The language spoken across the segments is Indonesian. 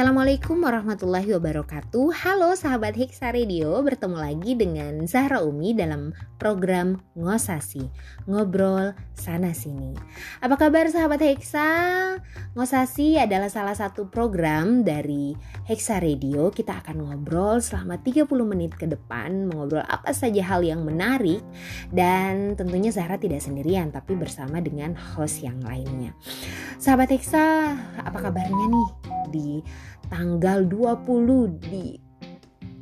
Assalamualaikum warahmatullahi wabarakatuh. Halo sahabat Hexa Radio, bertemu lagi dengan Zahra Umi dalam program Ngosasi, ngobrol sana sini. Apa kabar sahabat Hexa? Ngosasi adalah salah satu program dari Hexa Radio. Kita akan ngobrol selama 30 menit ke depan, mengobrol apa saja hal yang menarik. Dan tentunya Zahra tidak sendirian, tapi bersama dengan host yang lainnya. Sahabat Hexa, apa kabarnya nih di tanggal 20 di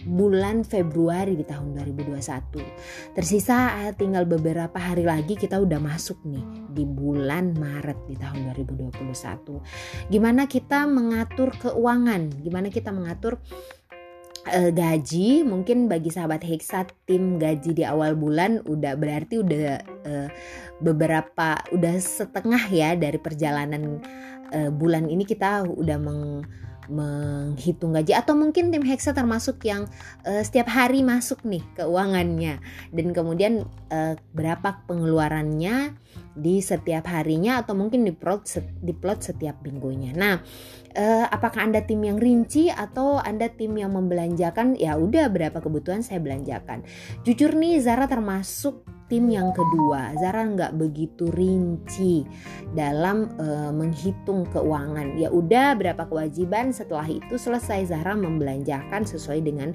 bulan Februari di tahun 2021. Tersisa tinggal beberapa hari lagi kita udah masuk nih di bulan Maret di tahun 2021. Gimana kita mengatur keuangan? Gimana kita mengatur gaji? Mungkin bagi sahabat Hexa tim gaji di awal bulan udah berarti udah setengah ya dari perjalanan bulan ini kita udah menghitung gaji, atau mungkin tim Hexa termasuk yang setiap hari masuk nih keuangannya dan kemudian berapa pengeluarannya di setiap harinya, atau mungkin diplot setiap minggunya. Nah, apakah Anda tim yang rinci atau Anda tim yang membelanjakan? Ya udah, berapa kebutuhan saya belanjakan. Jujur nih, Zahra termasuk tim yang kedua. Zahra nggak begitu rinci dalam menghitung keuangan. Ya udah, berapa kewajiban, setelah itu selesai Zahra membelanjakan sesuai dengan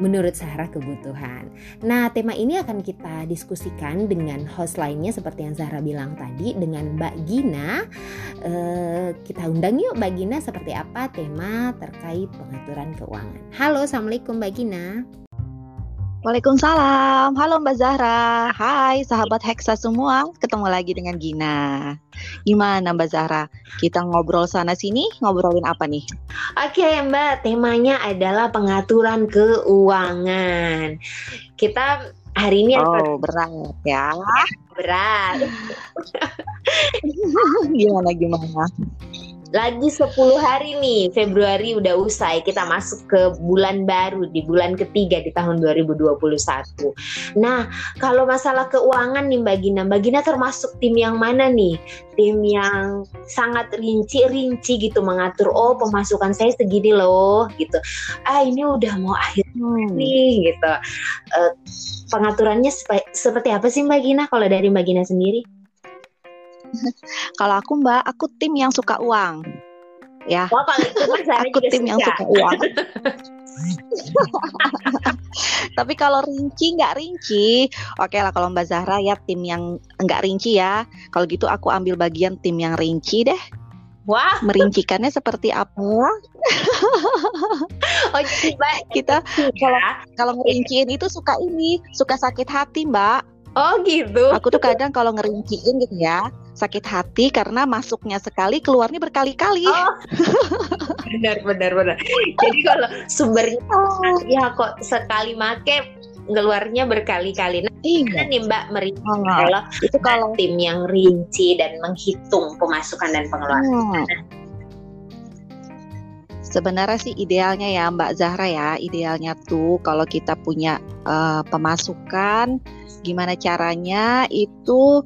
menurut Zahra kebutuhan. Nah, tema ini akan kita diskusikan dengan host lainnya seperti yang Zahra bilang tadi, dengan Mbak Gina. Kita undang yuk Mbak Gina, seperti apa tema terkait pengaturan keuangan. Halo, Assalamualaikum Mbak Gina. Waalaikumsalam, halo Mbak Zahra. Hai sahabat Hexa semua, ketemu lagi dengan Gina. Gimana Mbak Zahra, kita ngobrol sana sini, ngobrolin apa nih? Oke Mbak, temanya adalah pengaturan keuangan. Kita hari ini berat ya. Berat. Gimana? Lagi 10 hari nih, Februari udah usai, kita masuk ke bulan baru, di bulan ketiga di tahun 2021. Nah, kalau masalah keuangan nih Mbak Gina termasuk tim yang mana nih? Tim yang sangat rinci-rinci gitu mengatur, oh pemasukan saya segini loh gitu. Ah, ini udah mau akhir nih gitu. Pengaturannya seperti apa sih Mbak Gina, kalau dari Mbak Gina sendiri? Kalau aku Mbak, aku tim yang suka uang. Ya. Wah, aku tim yang suka uang. Tapi kalau rinci nggak rinci, oke lah kalau Mbak Zahra ya tim yang nggak rinci ya. Kalau gitu aku ambil bagian tim yang rinci deh. Wah, merincikannya seperti apa? Oh, Mbak, kita kalau ngerinciin itu suka sakit hati Mbak. Oh gitu. Aku tuh kadang kalau ngerinciin gitu ya, sakit hati karena masuknya sekali, keluarnya berkali-kali. Oh. Benar. Jadi kalau sumbernya ya kok sekali make, ngeluarnya berkali-kali. Nah, ini Mbak merinci kalau itu kalau tim yang rinci dan menghitung pemasukan dan pengeluaran. Sebenarnya sih idealnya ya Mbak Zahra ya, idealnya tuh kalau kita punya pemasukan, gimana caranya itu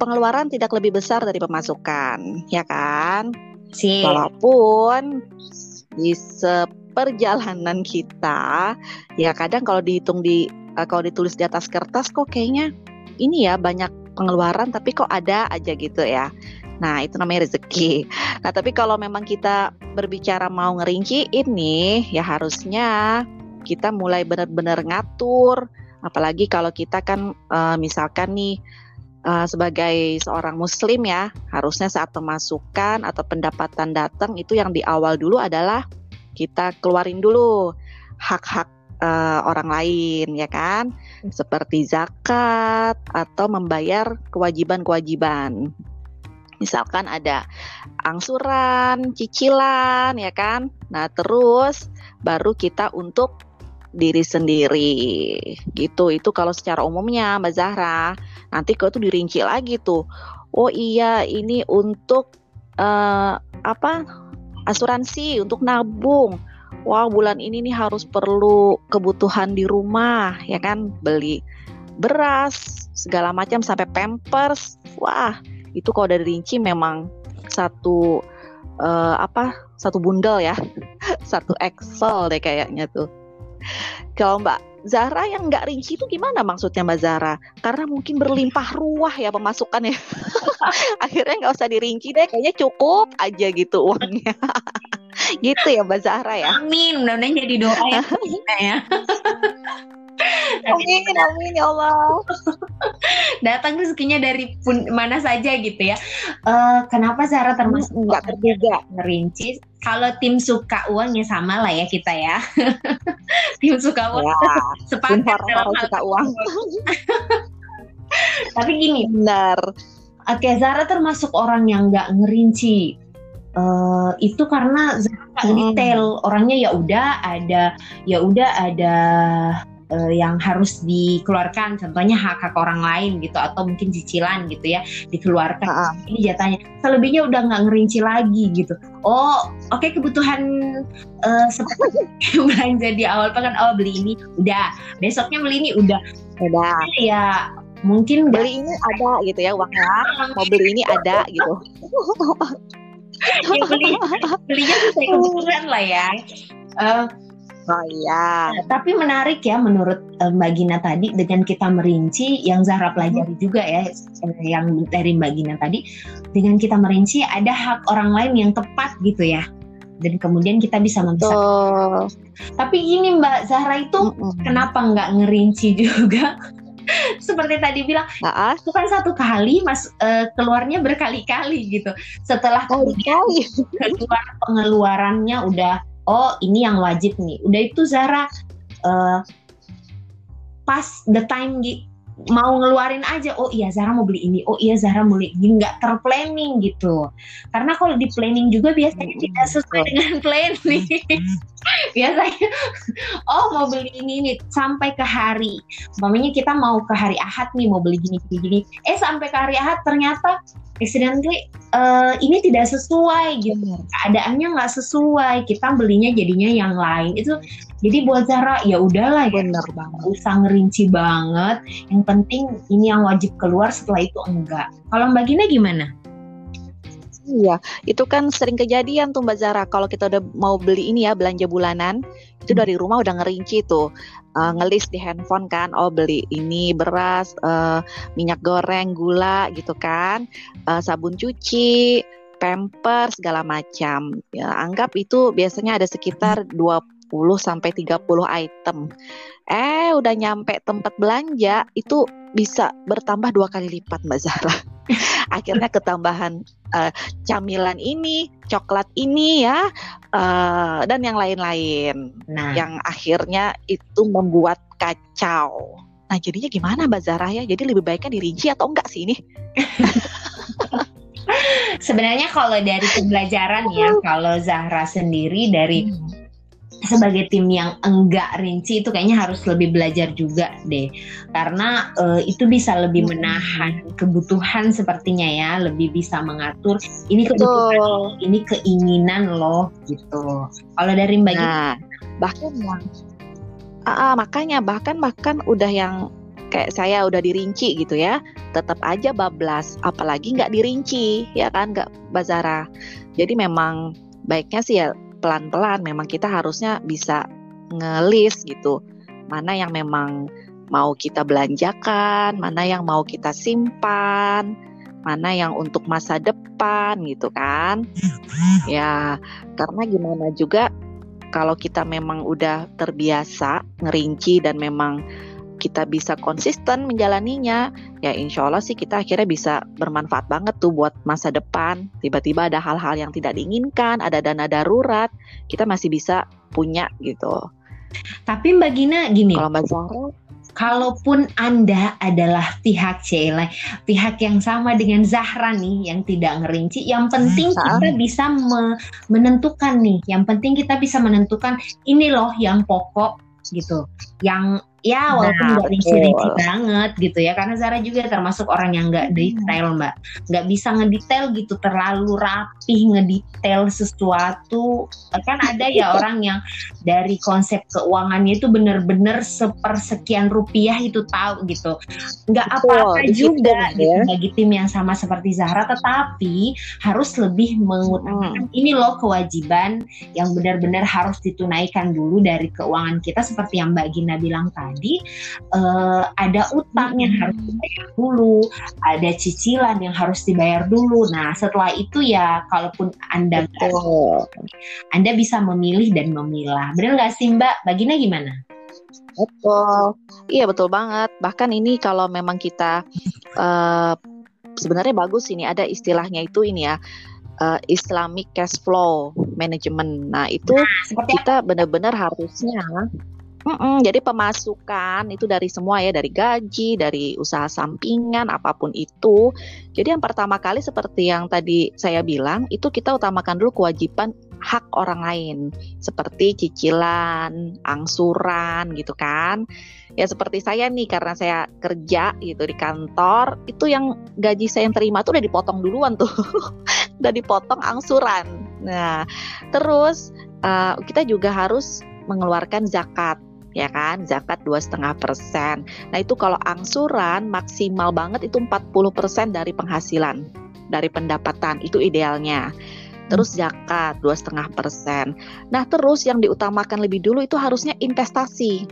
pengeluaran tidak lebih besar dari pemasukan, ya kan? Si. Walaupun di seperjalanan kita, ya kadang kalau dihitung kalau ditulis di atas kertas kok kayaknya ini ya banyak pengeluaran, tapi kok ada aja gitu ya. Nah, itu namanya rezeki. Nah, tapi kalau memang kita berbicara mau ngerinci ini, ya harusnya kita mulai benar-benar ngatur. Apalagi kalau kita kan misalkan nih sebagai seorang muslim ya, harusnya saat pemasukan atau pendapatan datang itu yang di awal dulu adalah kita keluarin dulu hak-hak orang lain, ya kan? Seperti zakat atau membayar kewajiban-kewajiban. Misalkan ada angsuran, cicilan, ya kan? Nah, terus baru kita untuk diri sendiri gitu. Itu kalau secara umumnya, Mbak Zahra. Nanti kalau itu dirinci lagi tuh. Oh iya, ini untuk asuransi, untuk nabung. Wah, bulan ini nih harus perlu kebutuhan di rumah, ya kan? Beli beras, segala macam, sampai pampers. Wah, itu kalau dari rinci memang satu bundel ya, satu Excel deh kayaknya tuh. Kalau Mbak Zahra yang nggak rinci itu gimana maksudnya, Mbak Zahra? Karena mungkin berlimpah ruah ya pemasukannya. Akhirnya nggak usah dirinci deh, kayaknya cukup aja gitu uangnya. Gitu ya, Mbak Zahra ya. Amin, mudah-mudahan jadi doa ya. Ya. Amin ya Allah. Datang rezekinya dari mana saja gitu ya. Kenapa Zahra termasuk nggak terduga ngerinci? Kalau tim suka uang ya sama lah ya kita ya. Tim suka uang sepakat dalam hal uang. Tapi gini, benar. Oke, Zahra termasuk orang yang nggak ngerinci. Itu karena Zahra nggak detail, orangnya ya udah ada yang harus dikeluarkan, contohnya hak orang lain gitu, atau mungkin cicilan gitu ya, dikeluarkan ini jatahnya. Selebihnya udah nggak ngerinci lagi gitu. Oh, oke, kebutuhan seperti belanja di awal kan, oh beli ini udah, besoknya beli ini udah. Ya mungkin beli ini ada gitu ya uangnya, mau beli ini ada gitu. Ya belinya sesuai kebutuhan lah ya. Oh iya. Nah, tapi menarik ya menurut Mbak Gina tadi, dengan kita merinci yang Zahra pelajari juga ya, yang dari Mbak Gina tadi, dengan kita merinci ada hak orang lain yang tepat gitu ya, dan kemudian kita bisa memisahkan. Tapi gini Mbak Zahra itu kenapa nggak ngerinci juga? Seperti tadi bilang, bukan satu kali, keluarnya berkali-kali gitu. Setelah keluar pengeluarannya udah, oh ini yang wajib nih. Udah itu Zahra pas the time mau ngeluarin aja. Oh iya Zahra mau beli ini. Oh iya Zahra mau beli ini. Nggak terplanning gitu. Karena kalau di planning juga biasanya tidak sesuai dengan planning. Biasanya mau beli ini nih sampai ke hari. Umpamanya kita mau ke hari Ahad nih, mau beli gini. Sampai ke hari Ahad ternyata accidentally ini tidak sesuai gitu, keadaannya nggak sesuai, kita belinya jadinya yang lain itu. Jadi buat Zahra ya udahlah, bener banget, usah ngerinci banget, yang penting ini yang wajib keluar, setelah itu enggak. Kalau Mbak Gina gimana? Iya, itu kan sering kejadian tuh Mbak Zahra, kalau kita udah mau beli ini ya, belanja bulanan itu dari rumah udah ngerinci tuh, ngelis di handphone kan, oh beli ini beras, minyak goreng, gula gitu kan, sabun cuci, pamper, segala macam ya, anggap itu biasanya ada sekitar 20-30 item. Udah nyampe tempat belanja itu bisa bertambah 2 kali lipat Mbak Zahra. Akhirnya ketambahan camilan ini, coklat ini ya, dan yang lain-lain. Nah, yang akhirnya itu membuat kacau. Nah, jadinya gimana Mbak Zahra ya? Jadi lebih baiknya dirinci atau enggak sih ini? Sebenarnya kalau dari pembelajaran ya, kalau Zahra sendiri dari sebagai tim yang enggak rinci itu kayaknya harus lebih belajar juga deh, karena itu bisa lebih menahan kebutuhan sepertinya ya, lebih bisa mengatur ini kebutuhan loh, ini keinginan loh gitu. Kalau dari Mbak bahkan udah yang kayak saya udah dirinci gitu ya, tetap aja bablas, apalagi nggak dirinci ya kan, nggak Mbak Zahra. Jadi memang baiknya sih ya pelan-pelan, memang kita harusnya bisa ngelis gitu, mana yang memang mau kita belanjakan, mana yang mau kita simpan, mana yang untuk masa depan gitu kan. Ya, karena gimana juga kalau kita memang udah terbiasa ngerinci dan memang kita bisa konsisten menjalaninya, ya insya Allah sih kita akhirnya bisa bermanfaat banget tuh buat masa depan. Tiba-tiba ada hal-hal yang tidak diinginkan, ada dana darurat, kita masih bisa punya gitu. Tapi Mbak Gina gini, kalau Mbak Zahra, kalaupun Anda adalah pihak yang sama dengan Zahra nih, yang tidak ngerinci, yang penting kita bisa menentukan nih, yang penting kita bisa menentukan ini loh yang pokok gitu, yang ya walaupun nggak rinci-rinci banget gitu ya, karena Zahra juga termasuk orang yang nggak detail Mbak, nggak bisa ngedetail gitu, terlalu rapih ngedetail sesuatu. Kan ada ya orang yang dari konsep keuangannya itu benar-benar sepersekian rupiah itu tahu gitu, nggak apa-apa juga gitu bagi tim yang sama seperti Zahra, tetapi harus lebih mengutamakan ini loh kewajiban yang benar-benar harus ditunaikan dulu dari keuangan kita, seperti yang Mbak Gina bilang tadi, ada utang yang harus dibayar dulu, ada cicilan yang harus dibayar dulu. Nah setelah itu ya, kalaupun Anda Anda bisa memilih dan memilah. Benar nggak sih Mbak? Mbak Gina gimana? Betul, iya betul banget. Bahkan ini kalau memang kita sebenarnya bagus ini, ada istilahnya itu ini ya, Islamic Cash Flow Management. Nah itu kita benar-benar harusnya jadi pemasukan itu dari semua ya, dari gaji, dari usaha sampingan, apapun itu. Jadi yang pertama kali seperti yang tadi saya bilang, itu kita utamakan dulu kewajiban hak orang lain, seperti cicilan, angsuran gitu kan. Ya seperti saya nih, karena saya kerja gitu di kantor, itu yang gaji saya yang terima tuh udah dipotong duluan tuh udah dipotong angsuran. Nah terus kita juga harus mengeluarkan zakat, ya kan, zakat 2,5%. Nah itu kalau angsuran maksimal banget itu 40% dari penghasilan, dari pendapatan, itu idealnya. Terus zakat 2,5%. Nah terus yang diutamakan lebih dulu itu harusnya investasi.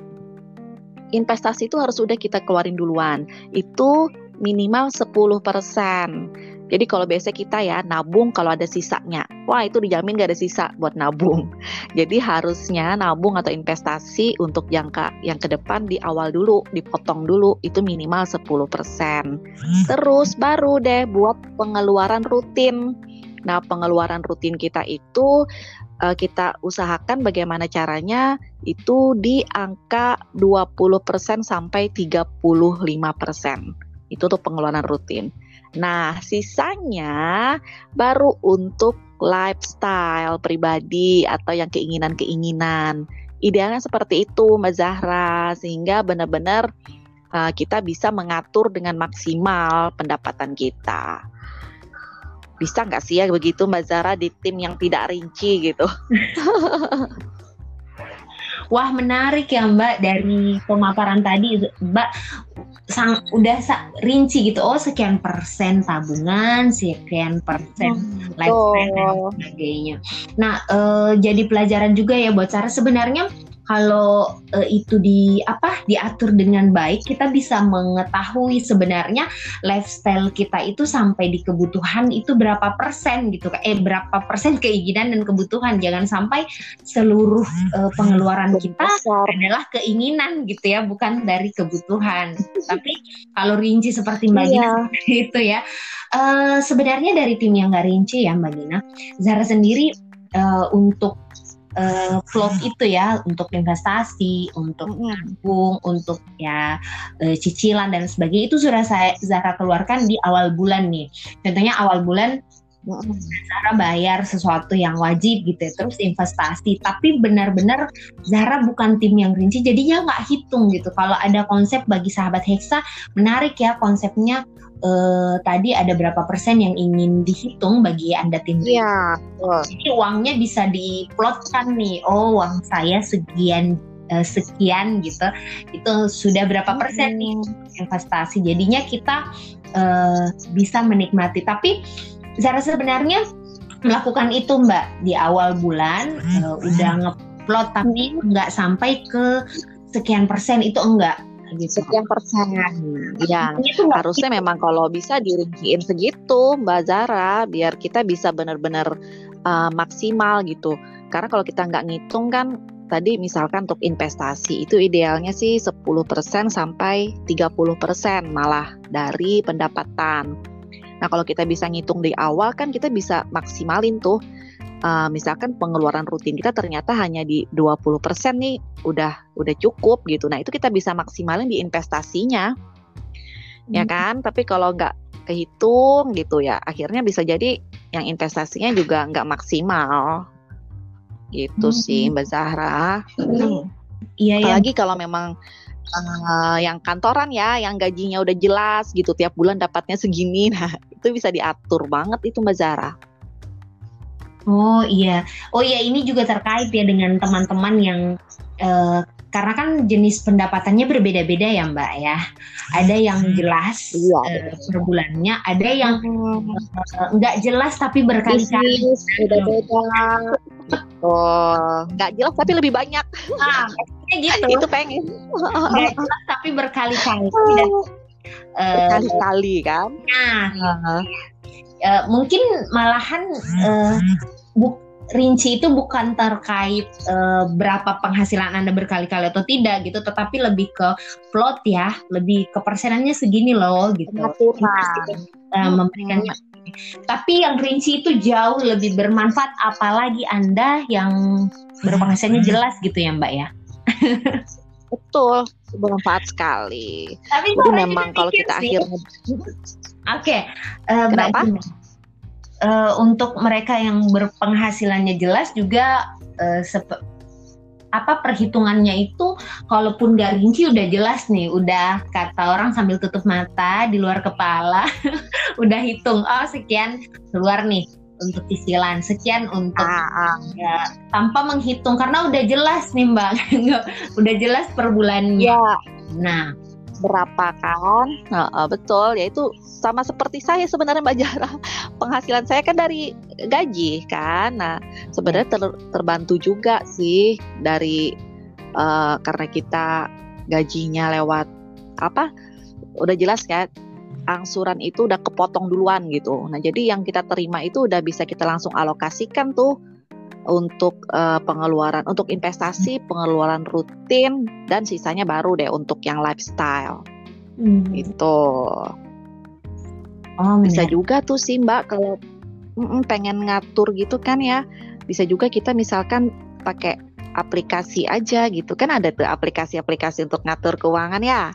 Investasi itu harus udah kita keluarin duluan, itu minimal 10%. Jadi kalau biasa kita ya nabung kalau ada sisanya, wah itu dijamin gak ada sisa buat nabung. Jadi harusnya nabung atau investasi untuk jangka yang ke depan di awal dulu, dipotong dulu, itu minimal 10%. Terus baru deh buat pengeluaran rutin. Nah pengeluaran rutin kita itu kita usahakan bagaimana caranya itu di angka 20% sampai 35%. Itu tuh pengeluaran rutin. Nah, sisanya baru untuk lifestyle pribadi atau yang keinginan-keinginan. Idealnya seperti itu Mbak Zahra, sehingga benar-benar kita bisa mengatur dengan maksimal pendapatan kita. Bisa nggak sih ya begitu Mbak Zahra di tim yang tidak rinci gitu? Wah menarik ya Mbak, dari pemaparan tadi Mbak rinci gitu, oh sekian persen tabungan, sekian persen lifestyle dan sebagainya. Nah jadi pelajaran juga ya buat Zahra sebenarnya. Kalau itu diatur dengan baik, kita bisa mengetahui sebenarnya lifestyle kita itu sampai di kebutuhan itu berapa persen gitu, berapa persen keinginan dan kebutuhan. Jangan sampai seluruh pengeluaran kita adalah keinginan gitu ya, bukan dari kebutuhan. Tapi kalau rinci seperti Mbak Gina itu ya, sebenarnya dari tim yang nggak rinci ya Mbak Gina, Zahra sendiri untuk vlog itu ya, untuk investasi, untuk nabung, untuk ya cicilan dan sebagainya, itu sudah Zahra keluarkan di awal bulan nih. Contohnya awal bulan Zahra bayar sesuatu yang wajib gitu ya, terus investasi. Tapi benar-benar Zahra bukan tim yang rinci, jadinya nggak hitung gitu. Kalau ada konsep bagi sahabat Hexa, menarik ya konsepnya, tadi ada berapa persen yang ingin dihitung bagi Anda tim rinci. Jadi uangnya bisa diplotkan nih, oh uang saya sekian gitu, itu sudah berapa persen nih investasi. Jadinya kita bisa menikmati. Tapi Zahra sebenarnya melakukan itu Mbak di awal bulan, udah ngeplot tapi nggak sampai ke sekian persen, itu enggak gitu. Sekian persen ya, harusnya memang kalau bisa dirinciin segitu Mbak Zahra, biar kita bisa benar-benar maksimal gitu. Karena kalau kita nggak ngitung kan, tadi misalkan untuk investasi itu idealnya sih 10% sampai 30% malah dari pendapatan. Nah kalau kita bisa ngitung di awal kan, kita bisa maksimalin tuh misalkan pengeluaran rutin kita ternyata hanya di 20% nih udah cukup gitu. Nah, itu kita bisa maksimalin di investasinya. Ya kan? Tapi kalau nggak kehitung gitu ya, akhirnya bisa jadi yang investasinya juga nggak maksimal. Gitu sih Mbak Zahra. Iya. Apalagi kalau memang yang kantoran ya, yang gajinya udah jelas gitu tiap bulan dapatnya segini, nah itu bisa diatur banget itu Mbak Zahra. Oh iya ini juga terkait ya dengan teman-teman yang karena kan jenis pendapatannya berbeda-beda ya Mbak ya. Ada yang jelas per bulannya, ada yang nggak jelas tapi berkali-kali. Beda-beda. Oh, nggak jelas tapi lebih banyak. Gitu. Itu pengen. Nggak jelas tapi berkali-kali. Berkali-kali kan. Mungkin malahan rinci itu bukan terkait berapa penghasilan Anda berkali-kali atau tidak gitu, tetapi lebih ke plot ya, lebih ke persenannya segini loh gitu. Memberikannya. Tapi yang rinci itu jauh lebih bermanfaat, apalagi Anda yang berpenghasilannya jelas gitu ya Mbak ya. Betul, bermanfaat sekali. Tapi itu memang kalau kita akhirnya kenapa? Untuk mereka yang berpenghasilannya jelas juga perhitungannya itu kalaupun gak rinci udah jelas nih, udah kata orang sambil tutup mata di luar kepala udah hitung, sekian keluar nih untuk cicilan, sekian untuk ya, tanpa menghitung karena udah jelas nih Mbak. Udah jelas per bulannya. Nah, berapa kan? Betul, ya itu sama seperti saya sebenarnya Mbak Zahra. Penghasilan saya kan dari gaji kan. Nah, sebenarnya terbantu juga sih dari karena kita gajinya lewat udah jelas ya. Angsuran itu udah kepotong duluan gitu. Nah, jadi yang kita terima itu udah bisa kita langsung alokasikan tuh untuk pengeluaran, untuk investasi, pengeluaran rutin, dan sisanya baru deh untuk yang lifestyle. Gitu. Bisa juga tuh sih Mbak kalau pengen ngatur gitu kan ya. Bisa juga kita misalkan pakai aplikasi aja gitu. Kan ada tuh aplikasi-aplikasi untuk ngatur keuangan ya.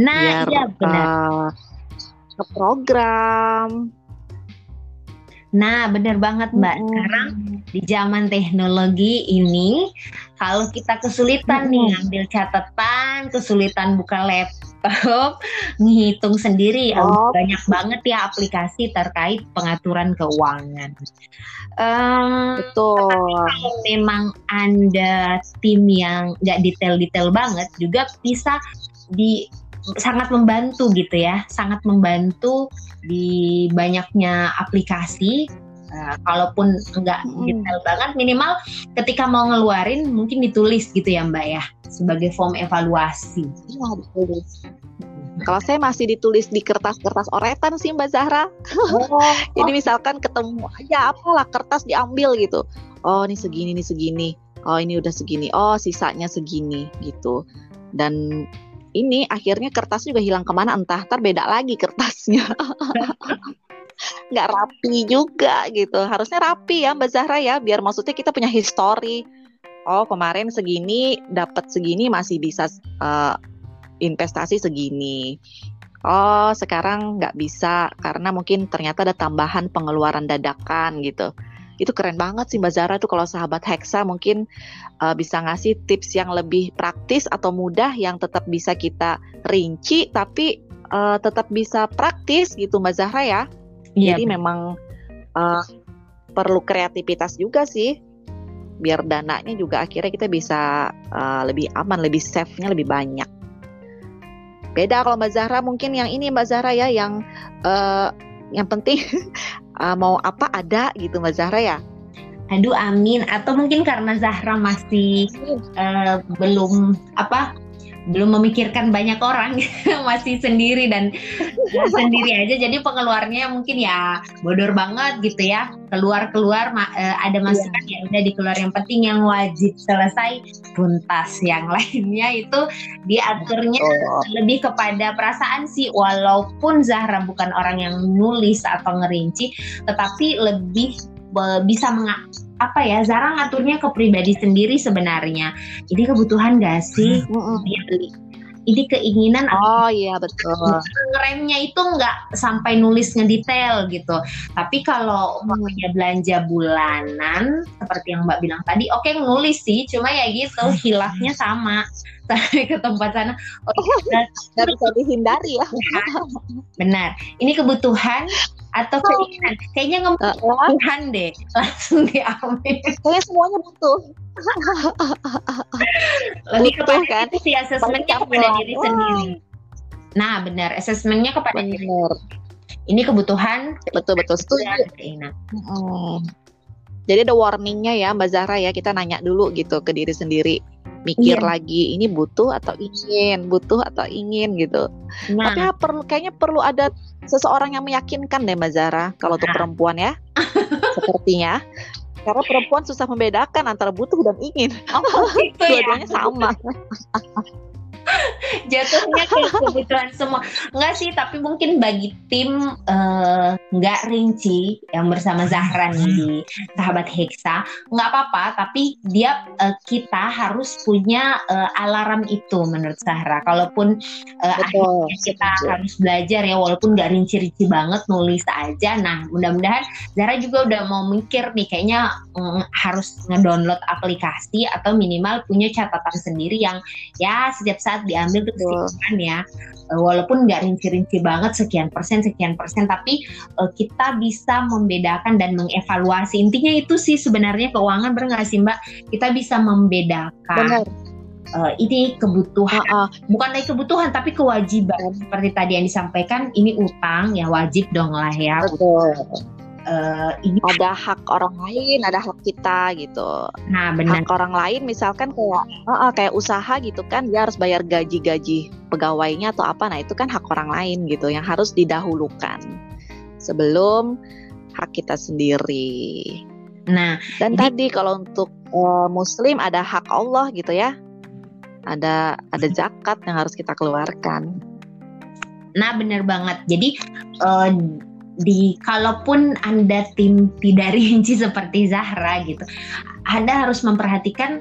Nah, biar, iya benar. Ke program. Nah, benar banget Mbak. Sekarang di zaman teknologi ini, kalau kita kesulitan nih ambil catatan, kesulitan buka laptop, ngitung sendiri, banyak banget ya aplikasi terkait pengaturan keuangan. Betul. Kalau memang Anda tim yang nggak detail-detail banget, juga bisa sangat membantu gitu ya, sangat membantu di banyaknya aplikasi. Kalaupun enggak detail banget, minimal ketika mau ngeluarin mungkin ditulis gitu ya Mbak ya, sebagai form evaluasi. Kalau saya masih ditulis di kertas-kertas oretan sih Mbak Zahra. Jadi misalkan ketemu aja apalah kertas diambil gitu. Oh ini segini. Oh ini udah segini. Oh sisanya segini gitu. Dan ini akhirnya kertas juga hilang kemana, entah beda lagi kertasnya. Nggak rapi juga gitu. Harusnya rapi ya Mbak Zahra ya, biar maksudnya kita punya histori. Oh kemarin segini, dapat segini, masih bisa investasi segini. Oh sekarang nggak bisa karena mungkin ternyata ada tambahan pengeluaran dadakan gitu. Itu keren banget sih Mbak Zahra tuh, kalau sahabat Hexa mungkin bisa ngasih tips yang lebih praktis atau mudah yang tetap bisa kita rinci tapi tetap bisa praktis gitu Mbak Zahra ya. Jadi memang perlu kreativitas juga sih biar dananya juga akhirnya kita bisa lebih aman, lebih safe-nya lebih banyak. Beda kalau Mbak Zahra mungkin yang ini Mbak Zahra ya, yang penting mau apa ada gitu Mbak Zahra ya. Aduh amin. Atau mungkin karena Zahra masih belum memikirkan banyak orang, masih sendiri dan sendiri aja. Jadi pengeluarannya mungkin ya bodor banget gitu ya. Keluar ada masukan ya udah dikeluar, yang penting yang wajib selesai tuntas, yang lainnya itu diaturnya lebih kepada perasaan sih. Walaupun Zahra bukan orang yang nulis atau ngerinci, tetapi lebih bisa Zahra ngaturnya ke pribadi sendiri sebenarnya. Jadi kebutuhan gak sih dia beli? Ini keinginan. Oh iya betul. Ngeremnya itu nggak sampai nulis ngedetail gitu. Tapi kalau punya belanja bulanan seperti yang Mbak bilang tadi, oke nulis sih, cuma ya gitu hilafnya sama. Tapi ke tempat sana nggak bisa dihindari ya. Benar. Ini kebutuhan atau keinginan? Kayaknya kebutuhan deh, langsung diambil. Kayaknya semuanya butuh. Lebih kepada si asesmennya kepada diri sendiri. Nah benar, asesmennya kepada diri. Ini kebutuhan betul-betul setuju. Jadi ada warningnya ya Mbak Zahra ya, kita nanya dulu gitu ke diri sendiri, mikir lagi ini butuh atau ingin gitu. Nah. Tapi kayaknya perlu ada seseorang yang meyakinkan deh Mbak Zahra kalau untuk perempuan ya, sepertinya. Karena perempuan susah membedakan antara butuh dan ingin. Oh, gitu ya. Dua-duanya sama. Jatuhnya ke kebutuhan semua. Enggak sih, tapi mungkin bagi tim enggak rinci yang bersama Zahra nih di Sahabat Hexa, enggak apa-apa, tapi dia kita harus punya alarm itu menurut Zahra. Kalaupun akhirnya kita harus belajar ya, walaupun enggak rinci-rinci banget, nulis aja. Nah, mudah-mudahan Zahra juga udah mau mikir nih, kayaknya harus ngedownload aplikasi atau minimal punya catatan sendiri yang ya setiap saat diambil kesimpulan ya, walaupun nggak rinci-rinci banget sekian persen, tapi kita bisa membedakan dan mengevaluasi. Intinya itu sih sebenarnya keuangan, benar nggak sih Mbak? Kita bisa membedakan ini kebutuhan, bukan lagi kebutuhan tapi kewajiban. Seperti tadi yang disampaikan, ini utang ya wajib dong lah ya. Betul. Ini ada hak orang lain, ada hak kita gitu. Nah, benar. Hak orang lain misalkan kayak usaha gitu kan, dia harus bayar gaji-gaji pegawainya atau apa. Nah, itu kan hak orang lain gitu yang harus didahulukan sebelum hak kita sendiri. Nah, dan tadi kalau untuk muslim ada hak Allah gitu ya. Ada zakat yang harus kita keluarkan. Nah, benar banget. Jadi kalaupun Anda tim tidak rinci seperti Zahra gitu, Anda harus memperhatikan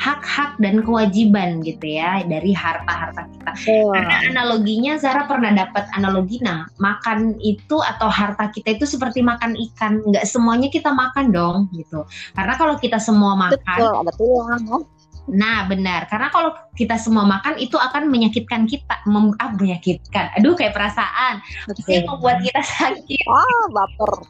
hak-hak dan kewajiban gitu ya dari harta-harta kita. Karena analoginya Zahra pernah dapat analogi, nah makan itu atau harta kita itu seperti makan ikan, nggak semuanya kita makan dong gitu. Karena kalau kita semua makan, nah benar, karena kalau kita semua makan itu akan menyakitkan kita, menyakitkan. Aduh kayak perasaan, pasti membuat kita sakit. Baper.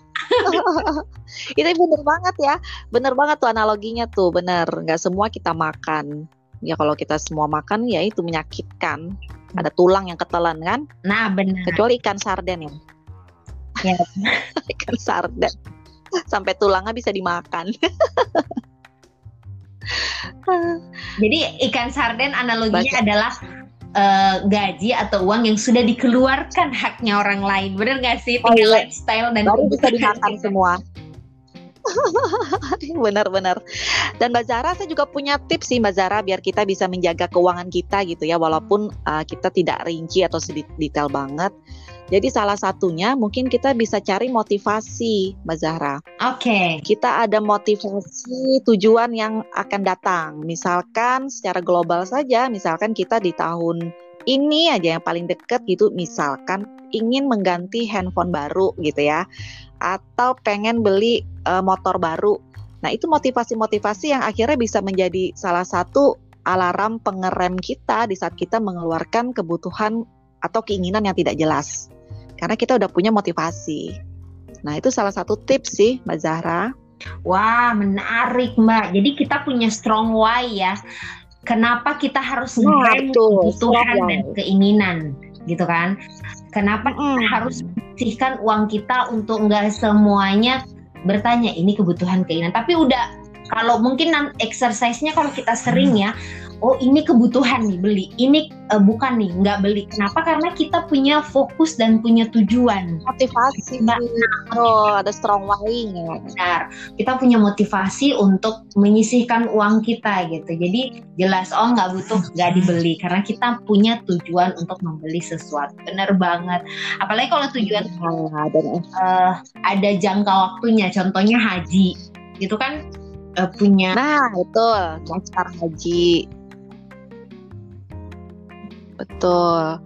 Itu benar banget ya, benar banget tuh analoginya tuh, benar. Nggak semua kita makan. Ya kalau kita semua makan ya itu menyakitkan. Ada tulang yang ketelan kan? Nah benar. Kecuali ikan sarden ya. Ikan sarden sampai tulangnya bisa dimakan. Jadi ikan sarden analoginya adalah gaji atau uang yang sudah dikeluarkan haknya orang lain. Bener gak sih? Tinggal lifestyle dan baru bisa dimakan semua. Benar-benar. Dan Mbak Zahra, saya juga punya tips sih Mbak Zahra, biar kita bisa menjaga keuangan kita gitu ya, walaupun kita tidak rinci atau detail banget. Jadi salah satunya mungkin kita bisa cari motivasi Mbak Zahra. Oke. Kita ada motivasi tujuan yang akan datang. Misalkan secara global saja, misalkan kita di tahun ini aja yang paling dekat gitu, misalkan ingin mengganti handphone baru gitu ya, atau pengen beli motor baru. Nah itu motivasi-motivasi yang akhirnya bisa menjadi salah satu alarm pengerem kita di saat kita mengeluarkan kebutuhan atau keinginan yang tidak jelas, karena kita udah punya motivasi. Nah itu salah satu tips sih Mbak Zahra. Wah menarik Mbak. Jadi kita punya strong why ya. Kenapa kita harus meraih kebutuhan dan keinginan gitu kan? Kenapa kita harus sisihkan uang kita untuk nggak semuanya bertanya ini kebutuhan keinginan. Tapi udah kalau mungkin exercise-nya kalau kita sering ya. oh ini kebutuhan nih beli, ini bukan nih nggak beli. Kenapa? Karena kita punya fokus dan punya tujuan. Motivasi. Oh, ada strong buying ya. Benar. Kita punya motivasi untuk menyisihkan uang kita gitu. Jadi jelas oh nggak butuh nggak dibeli karena kita punya tujuan untuk membeli sesuatu. Benar banget. Apalagi kalau tujuan ada jangka waktunya. Contohnya haji, gitu kan. Punya. Nah, betul, daftar haji. Betul.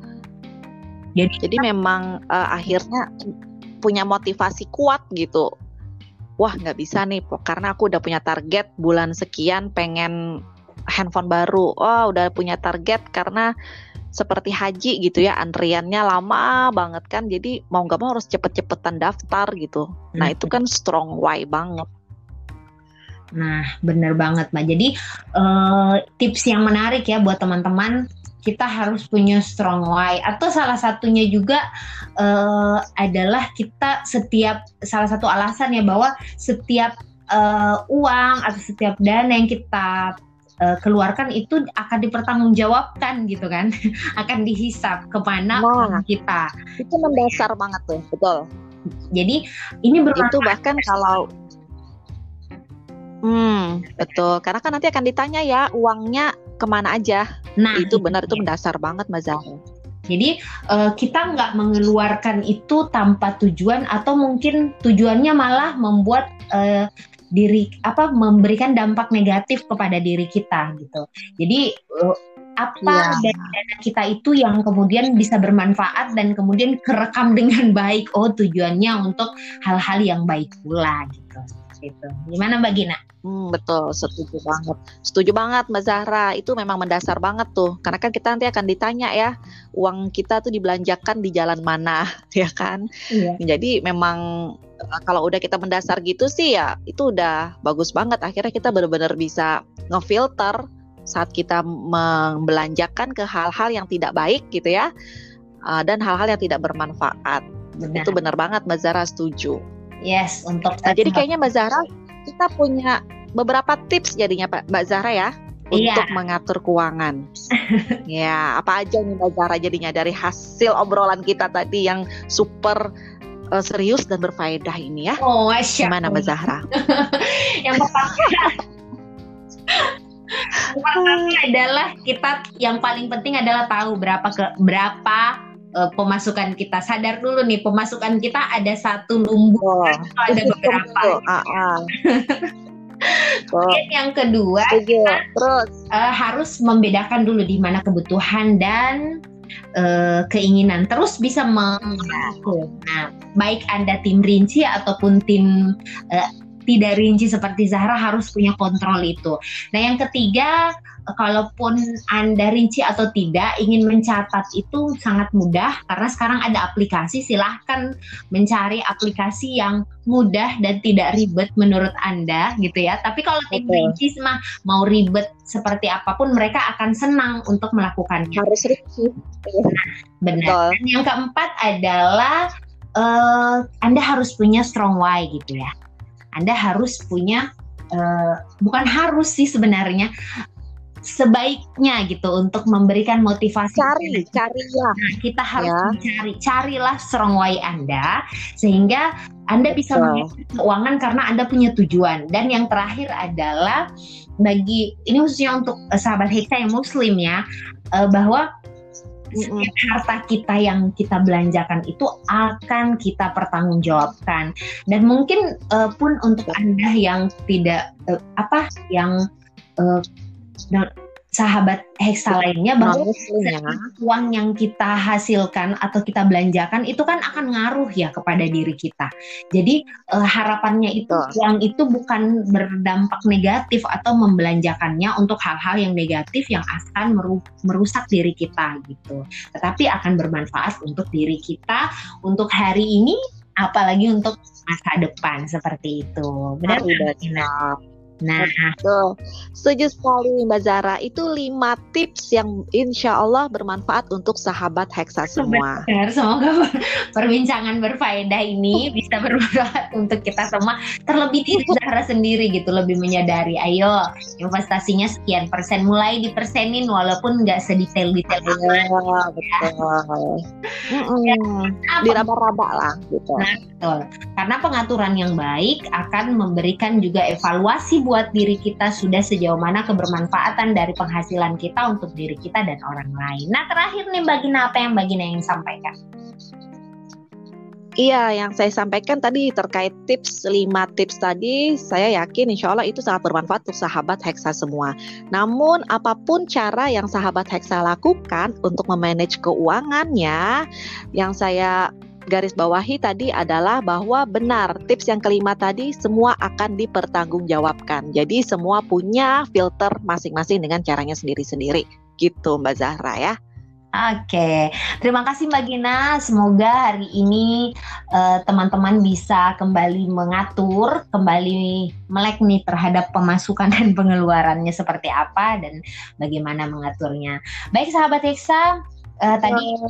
Jadi memang akhirnya punya motivasi kuat gitu. Wah, nggak bisa nih, karena aku udah punya target bulan sekian pengen handphone baru. Oh, udah punya target karena seperti haji gitu ya, antriannya lama banget kan. Jadi mau nggak mau harus cepet-cepetan daftar gitu. Nah, itu kan strong why banget. Nah, benar banget Mbak. Jadi tips yang menarik ya buat teman-teman, kita harus punya strong why. Atau salah satunya juga adalah kita setiap, salah satu alasan ya, bahwa setiap uang atau setiap dana yang kita keluarkan itu akan dipertanggungjawabkan gitu kan. Akan dihisap kemana uang kita. Itu mendasar banget tuh, betul. Jadi ini bermanfaat. Itu bahkan kalau betul, karena kan nanti akan ditanya ya uangnya kemana aja. Nah, itu benar, itu mendasar banget Mbak Zahra. Jadi kita nggak mengeluarkan itu tanpa tujuan, atau mungkin tujuannya malah membuat memberikan dampak negatif kepada diri kita gitu. Jadi apa dari dana kita itu yang kemudian bisa bermanfaat dan kemudian kerekam dengan baik. Oh, tujuannya untuk hal-hal yang baik pula gitu. Itu. Gimana Mbak Gina? Betul, setuju banget. Setuju banget Mbak Zahra, itu memang mendasar banget tuh. Karena kan kita nanti akan ditanya ya, uang kita tuh dibelanjakan di jalan mana, ya kan? Iya. Jadi memang kalau udah kita mendasar gitu sih ya, itu udah bagus banget. Akhirnya kita benar-benar bisa ngefilter saat kita membelanjakan ke hal-hal yang tidak baik gitu ya, dan hal-hal yang tidak bermanfaat. Benar. Itu benar banget Mbak Zahra, setuju. Yes, untuk jadi kayaknya Mbak Zahra kita punya beberapa tips jadinya Mbak Zahra ya, iya, untuk mengatur keuangan. Ya, apa aja nih Mbak Zahra jadinya dari hasil obrolan kita tadi yang super serius dan berfaedah ini ya. Oh, asyik. Gimana Mbak Zahra? Yang pertama adalah kita yang paling penting adalah tahu berapa pemasukan kita. Sadar dulu nih, pemasukan kita ada satu lumbung atau ada beberapa. Kemudian yang kedua, kita harus membedakan dulu di mana kebutuhan dan keinginan. Terus bisa mengatur. Nah, baik Anda tim rinci ataupun tim tidak rinci seperti Zahra, harus punya kontrol itu. Nah, yang ketiga, kalaupun Anda rinci atau tidak, ingin mencatat itu sangat mudah karena sekarang ada aplikasi. Silahkan mencari aplikasi yang mudah dan tidak ribet menurut Anda gitu ya. Tapi kalau tim rinci mau ribet seperti apapun, mereka akan senang untuk melakukannya. Harus rinci. Nah, benar. Dan yang keempat adalah Anda harus punya strong why gitu ya. Anda harus punya, bukan harus sih sebenarnya, sebaiknya gitu untuk memberikan motivasi. Cari ya. Nah, kita harus carilah strong why Anda sehingga Anda bisa mengatur keuangan karena Anda punya tujuan. Dan yang terakhir adalah ini khususnya untuk sahabat Hexa yang Muslim ya, bahwa setiap harta kita yang kita belanjakan itu akan kita pertanggungjawabkan. Dan mungkin pun untuk Anda yang tidak sahabat Hexa lainnya, bahwa uang yang kita hasilkan atau kita belanjakan itu kan akan ngaruh ya kepada diri kita. Jadi harapannya itu uang itu bukan berdampak negatif atau membelanjakannya untuk hal-hal yang negatif yang akan merusak diri kita gitu. Tetapi akan bermanfaat untuk diri kita, untuk hari ini, apalagi untuk masa depan seperti itu. Benar, Mbak Gina? Nah, betul. Setuju sekali Mbak Zahra. Itu 5 tips yang insya Allah bermanfaat untuk sahabat Hexa semua. Benar, semoga perbincangan berfaedah ini bisa bermanfaat untuk kita semua. Terlebih dari Zahra sendiri gitu, lebih menyadari, ayo investasinya sekian persen, mulai dipersenin walaupun nggak sedetail-detailnya. Oh, betul. Ya. Diraba-raba lah gitu. Nah, betul. Karena pengaturan yang baik akan memberikan juga evaluasi buat diri kita sudah sejauh mana kebermanfaatan dari penghasilan kita untuk diri kita dan orang lain. Nah, terakhir nih Mbak Gina, apa yang Mbak Gina ingin sampaikan? Iya, yang saya sampaikan tadi terkait tips 5 tips tadi, saya yakin insya Allah itu sangat bermanfaat untuk sahabat Hexa semua. Namun apapun cara yang sahabat Hexa lakukan untuk memanage keuangannya, yang saya garis bawahi tadi adalah bahwa benar tips yang kelima tadi semua akan dipertanggungjawabkan. Jadi semua punya filter masing-masing dengan caranya sendiri-sendiri. Gitu Mbak Zahra ya. Oke, terima kasih Mbak Gina. Semoga hari ini teman-teman bisa kembali mengatur, kembali melek nih terhadap pemasukan dan pengeluarannya seperti apa dan bagaimana mengaturnya. Baik sahabat Hexa, tadi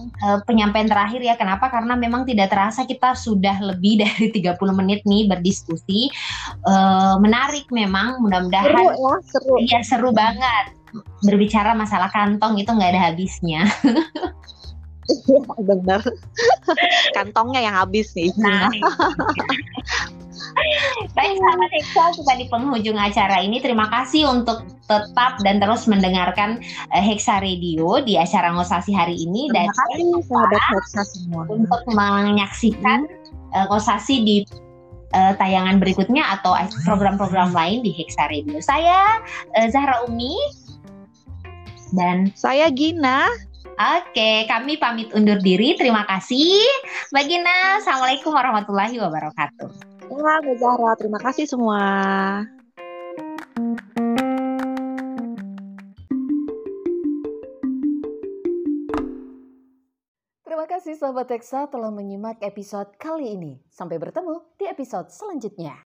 penyampaian terakhir ya, kenapa? Karena memang tidak terasa kita sudah lebih dari 30 menit nih berdiskusi. Menarik memang, mudah-mudahan seru. Iya, seru banget. Berbicara masalah kantong itu nggak ada habisnya. Benar. Kantongnya yang habis nih. Nah, baik sahabat Hexa, kita di penghujung acara ini. Terima kasih untuk tetap dan terus mendengarkan Hexa Radio di acara Ngosasi hari ini. Dan terima kasih sahabat Hexa semua untuk menyaksikan Ngosasi di tayangan berikutnya atau program-program lain di Hexa Radio. Saya Zahra Umi dan saya Gina. Oke, kami pamit undur diri. Terima kasih Mbak Gina. Assalamualaikum warahmatullahi wabarakatuh. Ya, Mbak Zahra, terima kasih semua. Terima kasih sahabat Hexa telah menyimak episode kali ini. Sampai bertemu di episode selanjutnya.